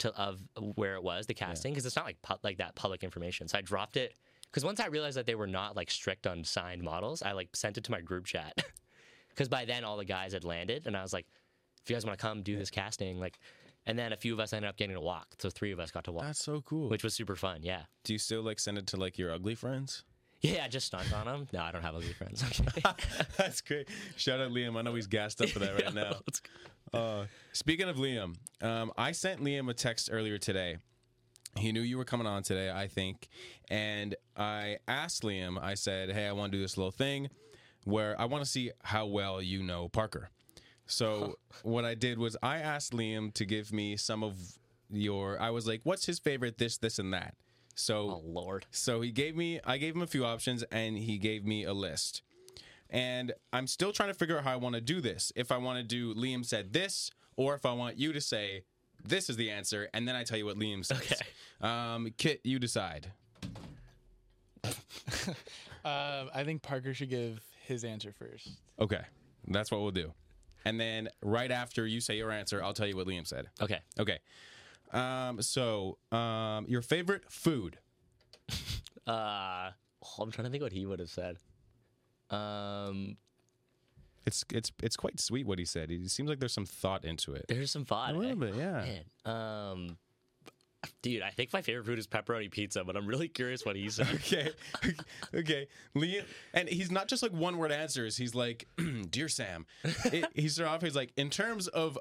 to of where it was the casting because yeah. it's not like pu- like that public information. So I dropped it because once I realized that they were not like strict on signed models, I like sent it to my group chat because by then all the guys had landed, and I was like, if you guys want to come do yeah. this casting, like, and then a few of us ended up getting to walk, so three of us got to walk. That's so cool, which was super fun. Yeah. Do you still like send it to like your ugly friends? Yeah, I just stunned on him. No, I don't have ugly friends. Okay. That's great. Shout out Liam. I know he's gassed up for that right now. Uh, speaking of Liam, um, I sent Liam a text earlier today. He knew you were coming on today, I think. And I asked Liam, I said, hey, I want to do this little thing where I want to see how well you know Parker. So huh. what I did was I asked Liam to give me some of your, I was like, what's his favorite this, this, and that? So, oh, Lord. So he gave me, I gave him a few options, and he gave me a list. And I'm still trying to figure out how I want to do this. If I want to do Liam said this, or if I want you to say this is the answer, and then I tell you what Liam says. Okay. Um, Kit, you decide. um, I think Parker should give his answer first. Okay. That's what we'll do. And then right after you say your answer, I'll tell you what Liam said. Okay. Okay. Um, so, um, your favorite food? uh, oh, I'm trying to think what he would have said. Um, it's, it's, it's quite sweet what he said. It seems like there's some thought into it. There's some thought. A little bit, yeah. Man. Um, dude, I think my favorite food is pepperoni pizza, but I'm really curious what he said. okay. Okay. Liam, and he's not just like one word answers. He's like, dear Sam, it, he started off, he's like, in terms of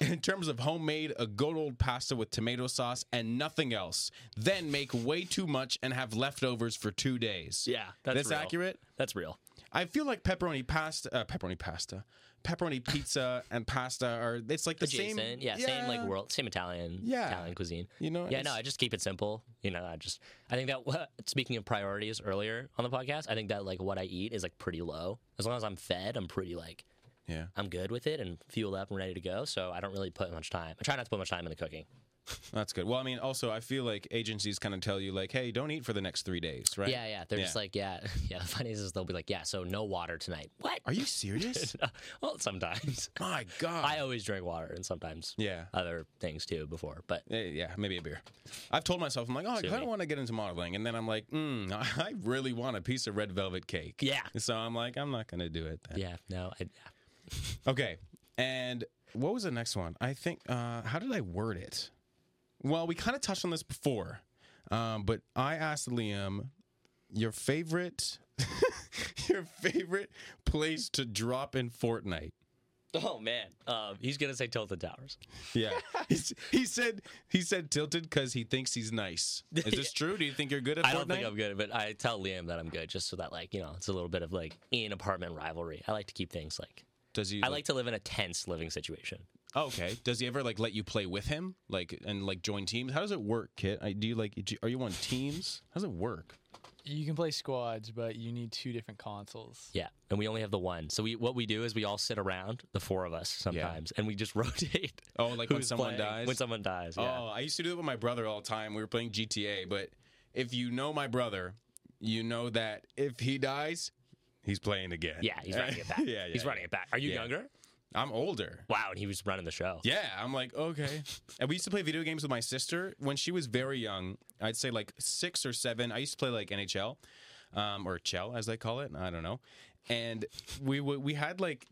In terms of homemade, a good old pasta with tomato sauce and nothing else. Then make way too much and have leftovers for two days. Yeah, that's That's real. accurate? That's real. I feel like pepperoni pasta, uh, pepperoni pasta, pepperoni pizza and pasta are, it's like the Adjacent, same. Yeah, yeah, same like world, same Italian, yeah. Italian cuisine. You know, yeah, no, I just keep it simple. You know, I just, I think that, speaking of priorities earlier on the podcast, I think that like what I eat is like pretty low. As long as I'm fed, I'm pretty like. Yeah, I'm good with it and fueled up and ready to go, so I don't really put much time. I try not to put much time into cooking. That's good. Well, I mean, also, I feel like agencies kind of tell you, like, hey, don't eat for the next three days, right? Yeah, yeah. They're yeah. just like, yeah. yeah. The funny is they'll be like, yeah, so no water tonight. What? Are you serious? No. Well, sometimes. My God. I always drink water and sometimes yeah. other things, too, before. But yeah, maybe a beer. I've told myself, I'm like, oh, I kind of want to get into modeling. And then I'm like, mm, I really want a piece of red velvet cake. Yeah. So I'm like, I'm not going to do it then. Yeah, no, I... Okay, and what was the next one? I think, uh, how did I word it? Well, we kind of touched on this before, um, but I asked Liam, your favorite, your favorite place to drop in Fortnite. Oh man, um, he's gonna say Tilted Towers. Yeah, he's, he said he said Tilted because he thinks he's nice. Is this true? Do you think you're good at I Fortnite? I don't think I'm good, but I tell Liam that I'm good just so that like you know it's a little bit of like in apartment rivalry. I like to keep things like. Does he, I like, like to live in a tense living situation. Oh, okay. Does he ever like let you play with him, like and like join teams? How does it work, Kit? I, do you like? Do, are you on teams? How does it work? You can play squads, but you need two different consoles. Yeah, and we only have the one. So we what we do is we all sit around, the four of us sometimes, yeah. and we just rotate. Oh, like when someone playing. dies. When someone dies. Yeah. Oh, I used to do it with my brother all the time. We were playing G T A, but if you know my brother, you know that if he dies. He's playing again. Yeah, he's running it back. yeah, yeah, he's yeah. running it back. Are you yeah. younger? I'm older. Wow, and he was running the show. Yeah, I'm like, okay. And we used to play video games with my sister. When she was very young, I'd say like six or seven. I used to play like N H L um, or Chell, as they call it. I don't know. And we we had like,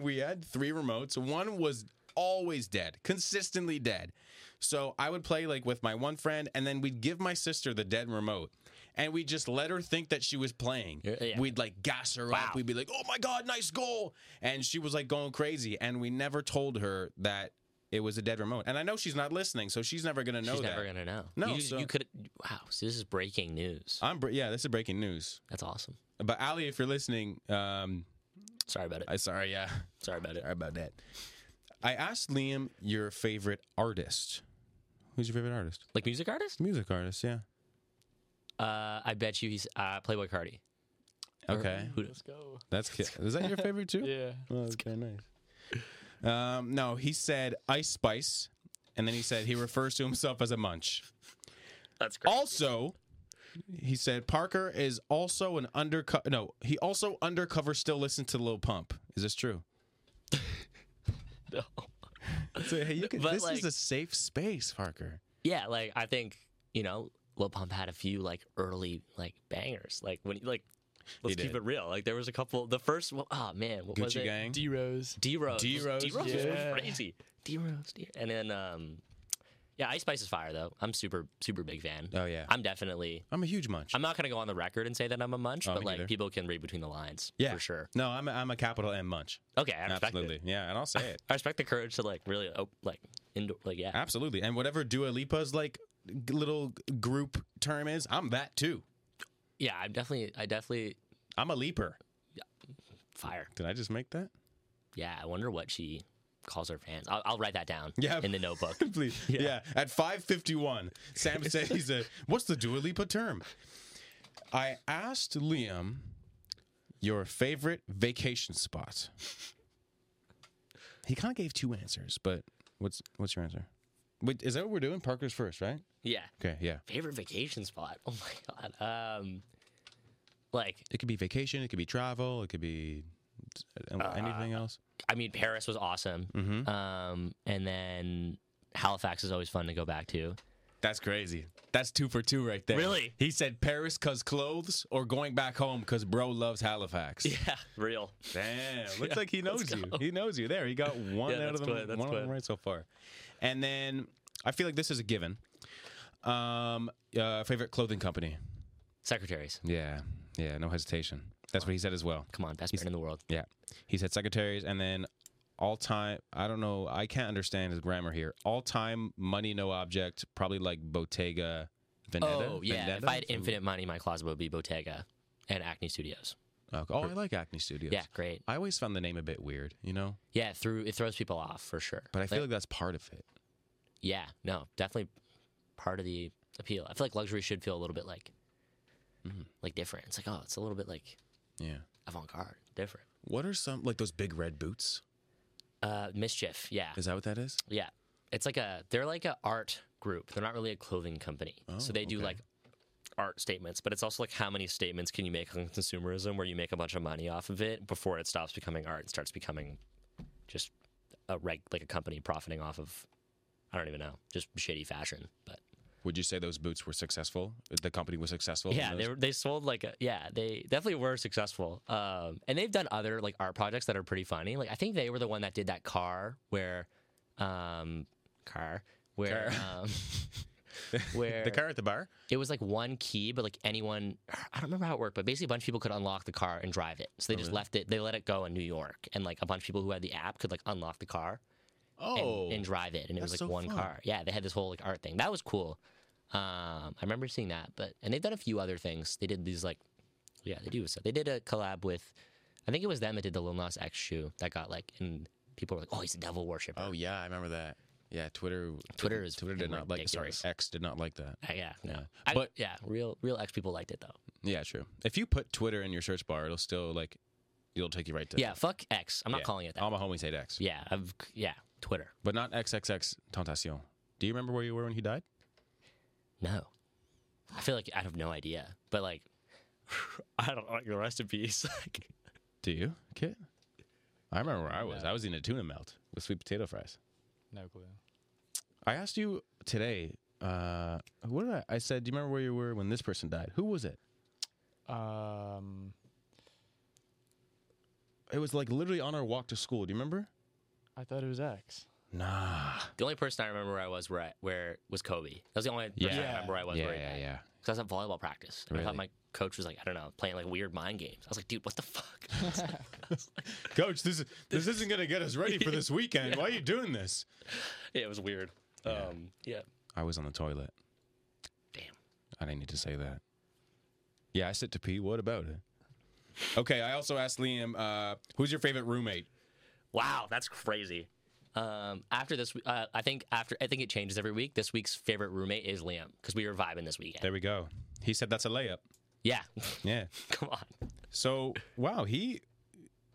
we had three remotes. One was always dead, consistently dead. So I would play like with my one friend, and then we'd give my sister the dead remote. and we just let her think that she was playing. Yeah. We'd like gas her wow. up. We'd be like, oh my God, nice goal. And she was like going crazy. And we never told her that it was a dead remote. And I know she's not listening, so she's never going to know she's that. She's never going to know. No. You, so, you could, wow, so this is breaking news. I'm Yeah, this is breaking news. That's awesome. But Ali, if you're listening. Um, sorry about it. I, sorry, yeah. Sorry about it. Sorry about that. I asked Liam your favorite artist. Who's your favorite artist? Like music artist? Music artist, yeah. Uh, I bet you he's uh, Playboi Carti. Okay. Or, Let's go. That's Kit. Is that your favorite too? Yeah. Oh, that's kind of nice. Um, no, he said Ice Spice, and then he said he refers to himself as a munch. That's crazy. Also, he said Parker is also an undercover. No, he also undercover still listens to Lil Pump. Is this true? No. So, hey, you can, this like, is a safe space, Parker. Yeah, like I think you know, Lil Pump had a few like early like bangers. Like when like let's keep it real. Like there was a couple. The first one, oh man, what Gucci was it? Gang. D Rose. D Rose. D Rose. D Rose yeah. was crazy. D Rose. D- and then um, yeah, Ice Spice is fire though. I'm super super big fan. Oh yeah, I'm definitely. I'm a huge munch. I'm not gonna go on the record and say that I'm a munch, oh, but like either. people can read between the lines. Yeah, for sure. No, I'm a, I'm a capital M munch. Okay, I respect absolutely. It. Yeah, and I'll say it. I respect the courage to like really oh, like indoor like yeah. Absolutely, and whatever Dua Lipa's like little group term is, I'm that too. Yeah, I'm definitely. I definitely. I'm a leaper. Fire. Did I just make that? Yeah, I wonder what she calls her fans. I'll, I'll write that down yeah, in the notebook. Please. Yeah. yeah. At five fifty-one, Sam said, he said, what's the Dua Lipa term? I asked Liam your favorite vacation spot. He kind of gave two answers, but what's what's your answer? Wait, is that what we're doing? Parker's first, right? Yeah. Okay, yeah. Favorite vacation spot? Oh, my God. Um, like It could be vacation. It could be travel. It could be... Anything uh, else? I mean, Paris was awesome, mm-hmm. um, and then Halifax is always fun to go back to. That's crazy. That's two for two right there. Really? He said Paris cause clothes or going back home cause bro loves Halifax. Yeah, real. Damn, looks yeah, like he knows you. He knows you. There, he got one yeah, out of them. Good, one good. Of them right so far. And then I feel like this is a given. Um, uh, favorite clothing company? Secretaries. Yeah, yeah, no hesitation. That's what he said as well. Come on, best brand in the world. Yeah. He said Secretaries, and then all-time, I don't know, I can't understand his grammar here. All-time, money, no object, probably like Bottega Veneta. Oh, yeah. Veneta? If I had infinite money, my closet would be Bottega and Acne Studios. Okay. Oh, I like Acne Studios. Yeah, great. I always found the name a bit weird, you know? Yeah, it, threw, it throws people off, for sure. But I feel like, like that's part of it. Yeah, no, definitely part of the appeal. I feel like luxury should feel a little bit like, mm-hmm. like different. It's like, oh, it's a little bit like... Yeah, avant-garde, different. What are some like those big red boots? Uh, Mischief, yeah. Is that what that is? Yeah, it's like a they're like an art group. They're not really a clothing company, oh, so they do okay. like art statements. But it's also like how many statements can you make on consumerism, where you make a bunch of money off of it before it stops becoming art and starts becoming just a reg like a company profiting off of I don't even know, just shitty fashion, but. Would you say those boots were successful? The company was successful? Yeah, they were, they sold like a, yeah, they definitely were successful. Um, and they've done other like art projects that are pretty funny. Like I think they were the one that did that car where, um, car where, car. Um, where the car at the bar. It was like one key, but like anyone, I don't remember how it worked, but basically a bunch of people could unlock the car and drive it. So they oh, just really? left it. They let it go in New York, and like a bunch of people who had the app could like unlock the car. Oh, and, and drive it, and it was like so one fun. car. Yeah, they had this whole like art thing. That was cool. Um, I remember seeing that, but and they've done a few other things. They did these like, yeah, they do. So they did a collab with, I think it was them that did the Lil Nas X shoe that got like, and people were like, oh, he's a devil worshiper. Oh yeah, I remember that. Yeah, Twitter. Twitter is Twitter did not like. Sorry, X did not like that. Uh, yeah, no. I, but yeah, real real X people liked it though. Yeah, true. If you put Twitter in your search bar, it'll still like, it'll take you right to. Yeah, that. Fuck X. I'm not yeah. calling it that. All my homies hate X. Yeah, I've, yeah. Twitter. But not XXX Tentacion. Do you remember where you were when he died? No. I feel like I have no idea. But, like, I don't like the rest in peace. Do you, Kit? I remember where I was. No. I was eating a tuna melt with sweet potato fries. No clue. I asked you today, uh, what did I, I said, do you remember where you were when this person died? Who was it? Um, It was, like, literally on our walk to school. Do you remember? I thought it was X. Nah. The only person I remember where I was where, I, where was Kobe. That was the only person yeah. I remember where I was. Yeah, where yeah, yeah. because I was at volleyball practice. And really? I thought my coach was like, I don't know, playing like weird mind games. I was like, dude, what the fuck? Like, coach, this is, this isn't going to get us ready for this weekend. Yeah. Why are you doing this? Yeah, it was weird. Yeah. Um, yeah. I was on the toilet. Damn. I didn't need to say that. Yeah, I said to pee. What about it? Okay, I also asked Liam, uh, who's your favorite roommate? Wow, that's crazy. Um, after this, uh, I think after I think it changes every week. This week's favorite roommate is Liam because we were vibing this weekend. There we go. He said that's a layup. Yeah. Yeah. Come on. So wow, he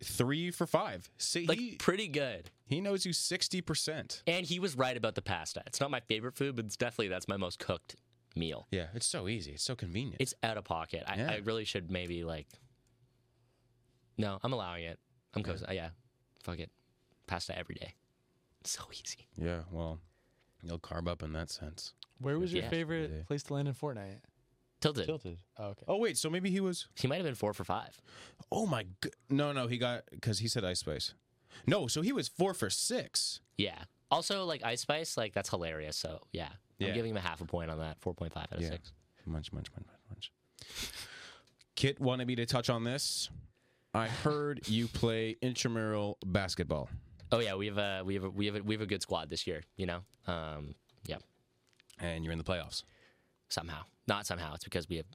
three for five. See, like, he, pretty good. He knows you sixty percent. And he was right about the pasta. It's not my favorite food, but it's definitely that's my most cooked meal. Yeah, it's so easy. It's so convenient. It's out of pocket. I, yeah. I really should maybe like. No, I'm allowing it. I'm cozy. Yeah. yeah, fuck it. Pasta every day. So easy. Yeah, well, you'll carb up in that sense. Where was your yeah. favorite place to land in Fortnite? Tilted. Tilted. Oh, okay. Oh, wait, so maybe he was... He might have been four for five. Oh, my... Go- no, no, he got... Because he said Ice Spice. No, so he was four for six. Yeah. Also, like, Ice Spice, like, that's hilarious, so, yeah. yeah. I'm giving him a half a point on that. four point five out of yeah. six. Munch, munch, munch, munch, munch. Kit wanted me to touch on this. I heard you play intramural basketball. Oh yeah, we have a we have a, we have a, we have a good squad this year, you know. Um, yeah. And you're in the playoffs. Somehow, not somehow. It's because we have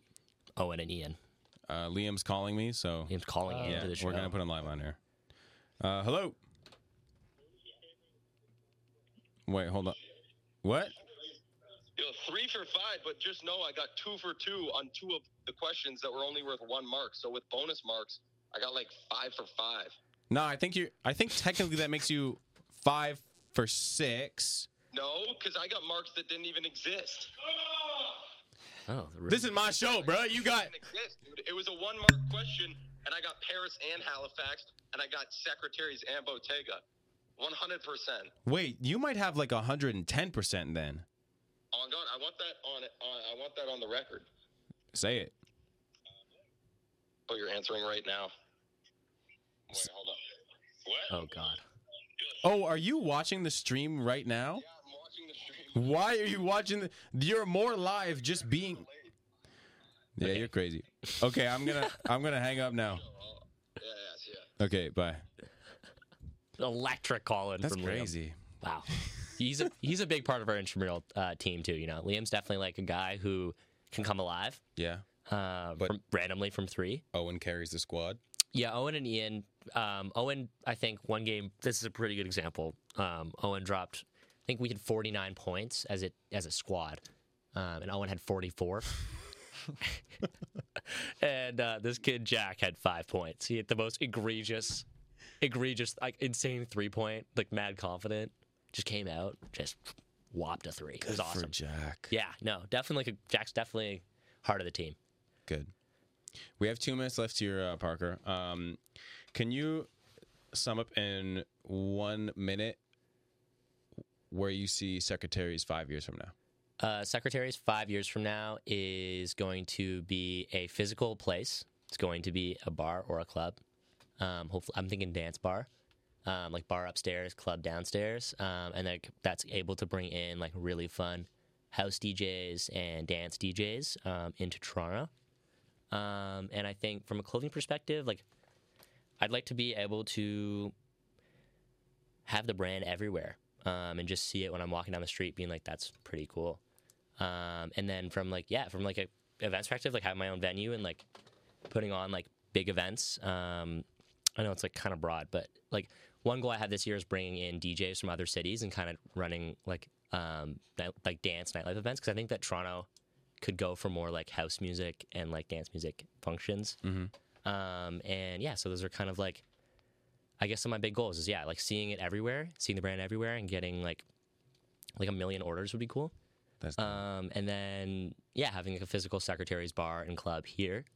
Owen and Ian. Uh, Liam's calling me, so Liam's calling uh, Ian yeah, to the show. We're gonna put him live on here. Uh, hello. Wait, hold on. What? Yo, three for five, but just know I got two for two on two of the questions that were only worth one mark. So with bonus marks, I got like five for five. No, I think you. I think technically that makes you five for six. No, because I got marks that didn't even exist. Oh, really this is my show, bro. You got. It, exist, dude. It was a one-mark question, and I got Paris and Halifax, and I got Secretaries and Bottega, one hundred percent. Wait, you might have like a hundred and ten percent then. Oh God, I want that on, on. I want that on the record. Say it. Oh, you're answering right now. Wait, hold up. What? Oh, God. Oh, are you watching the stream right now? Yeah, I'm watching the stream. Why are you watching? The... You're more live just being... Yeah, okay. You're crazy. Okay, I'm going to I'm gonna hang up now. Yeah, yeah, yeah. Okay, bye. Electric call in from Liam. That's crazy. Wow. He's a, he's a big part of our intramural uh, team, too, you know. Liam's definitely like a guy who can come alive. Yeah. Uh, but from, randomly from three. Owen carries the squad. Yeah, Owen and Ian. Um, Owen, I think, one game, this is a pretty good example. Um, Owen dropped, I think we had forty-nine points as it as a squad, um, and Owen had forty-four. And uh, this kid, Jack, had five points. He had the most egregious, egregious, like insane three-point, like mad confident. Just came out, just whopped a three. Good it was awesome. For Jack. Yeah, no, definitely, like, Jack's definitely heart of the team. Good. We have two minutes left here, uh, Parker. Um, can you sum up in one minute where you see Secretaries five years from now? Uh, Secretaries five years from now is going to be a physical place. It's going to be a bar or a club. Um, hopefully, I'm thinking dance bar, um, like bar upstairs, club downstairs, um, and that, that's able to bring in like really fun house D Js and dance D Js um, into Toronto. Um, and I think from a clothing perspective, like, I'd like to be able to have the brand everywhere um, and just see it when I'm walking down the street being like, that's pretty cool. Um, and then from, like, yeah, from, like, a events perspective, like, having my own venue and, like, putting on, like, big events. Um, I know it's, like, kind of broad, but, like, one goal I had this year is bringing in D Js from other cities and kind of running, like, um, like dance nightlife events because I think that Toronto could go for more like house music and like dance music functions. Mm-hmm. Um, and yeah, so those are kind of like, I guess some of my big goals is yeah, like seeing it everywhere, seeing the brand everywhere and getting like, like a million orders would be cool. That's nice. Um, and then yeah, having like a physical Secretaries bar and club here.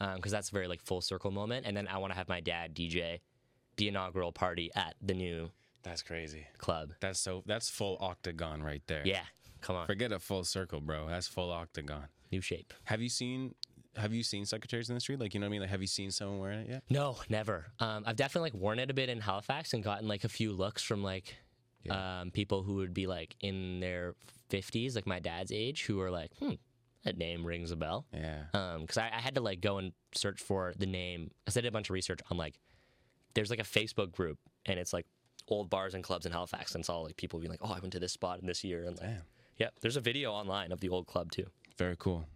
Um, cause that's a very like full circle moment. And then I want to have my dad D J the inaugural party at the new, that's crazy club. That's so that's full octagon right there. Yeah. Come on. Forget a full circle, bro. That's full octagon. New shape. Have you seen have you seen Secretaries in the street? Like, you know what I mean? Like, have you seen someone wearing it yet? No, never. Um, I've definitely, like, worn it a bit in Halifax and gotten, like, a few looks from, like, yeah. um, people who would be, like, in their fifties, like my dad's age, who are like, hmm, that name rings a bell. Yeah. Um, because I, I had to like go and search for the name. I did a bunch of research on like, there's like a Facebook group, and it's like old bars and clubs in Halifax, and it's all like people being like, oh, I went to this spot in this year, and like, damn. Yeah, there's a video online of the old club too. Very cool.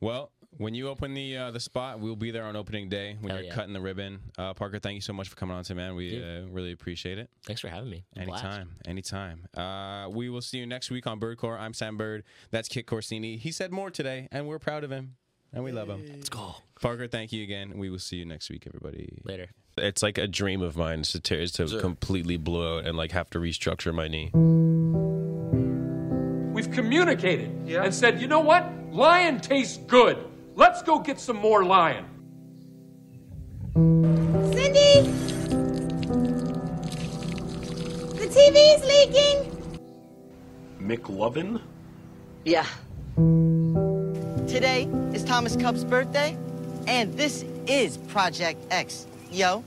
Well, when you open the uh, the spot, we'll be there on opening day when Hell you're yeah. cutting the ribbon. Uh, Parker, thank you so much for coming on today, man. We uh, really appreciate it. Thanks for having me. Anytime. Blast. Anytime. Uh, we will see you next week on Birdcore. I'm Sam Bird. That's Kit Corsini. He said more today, and we're proud of him, and we Yay. love him. Let's go. Parker, thank you again. We will see you next week, everybody. Later. It's like a dream of mine to, to sure. completely blow out and like have to restructure my knee. We've communicated yeah. and said, you know what? Lion tastes good. Let's go get some more lion. Cindy! The T V's leaking! McLovin? Yeah. Today is Thomas Cub's birthday, and this is Project X. Yo.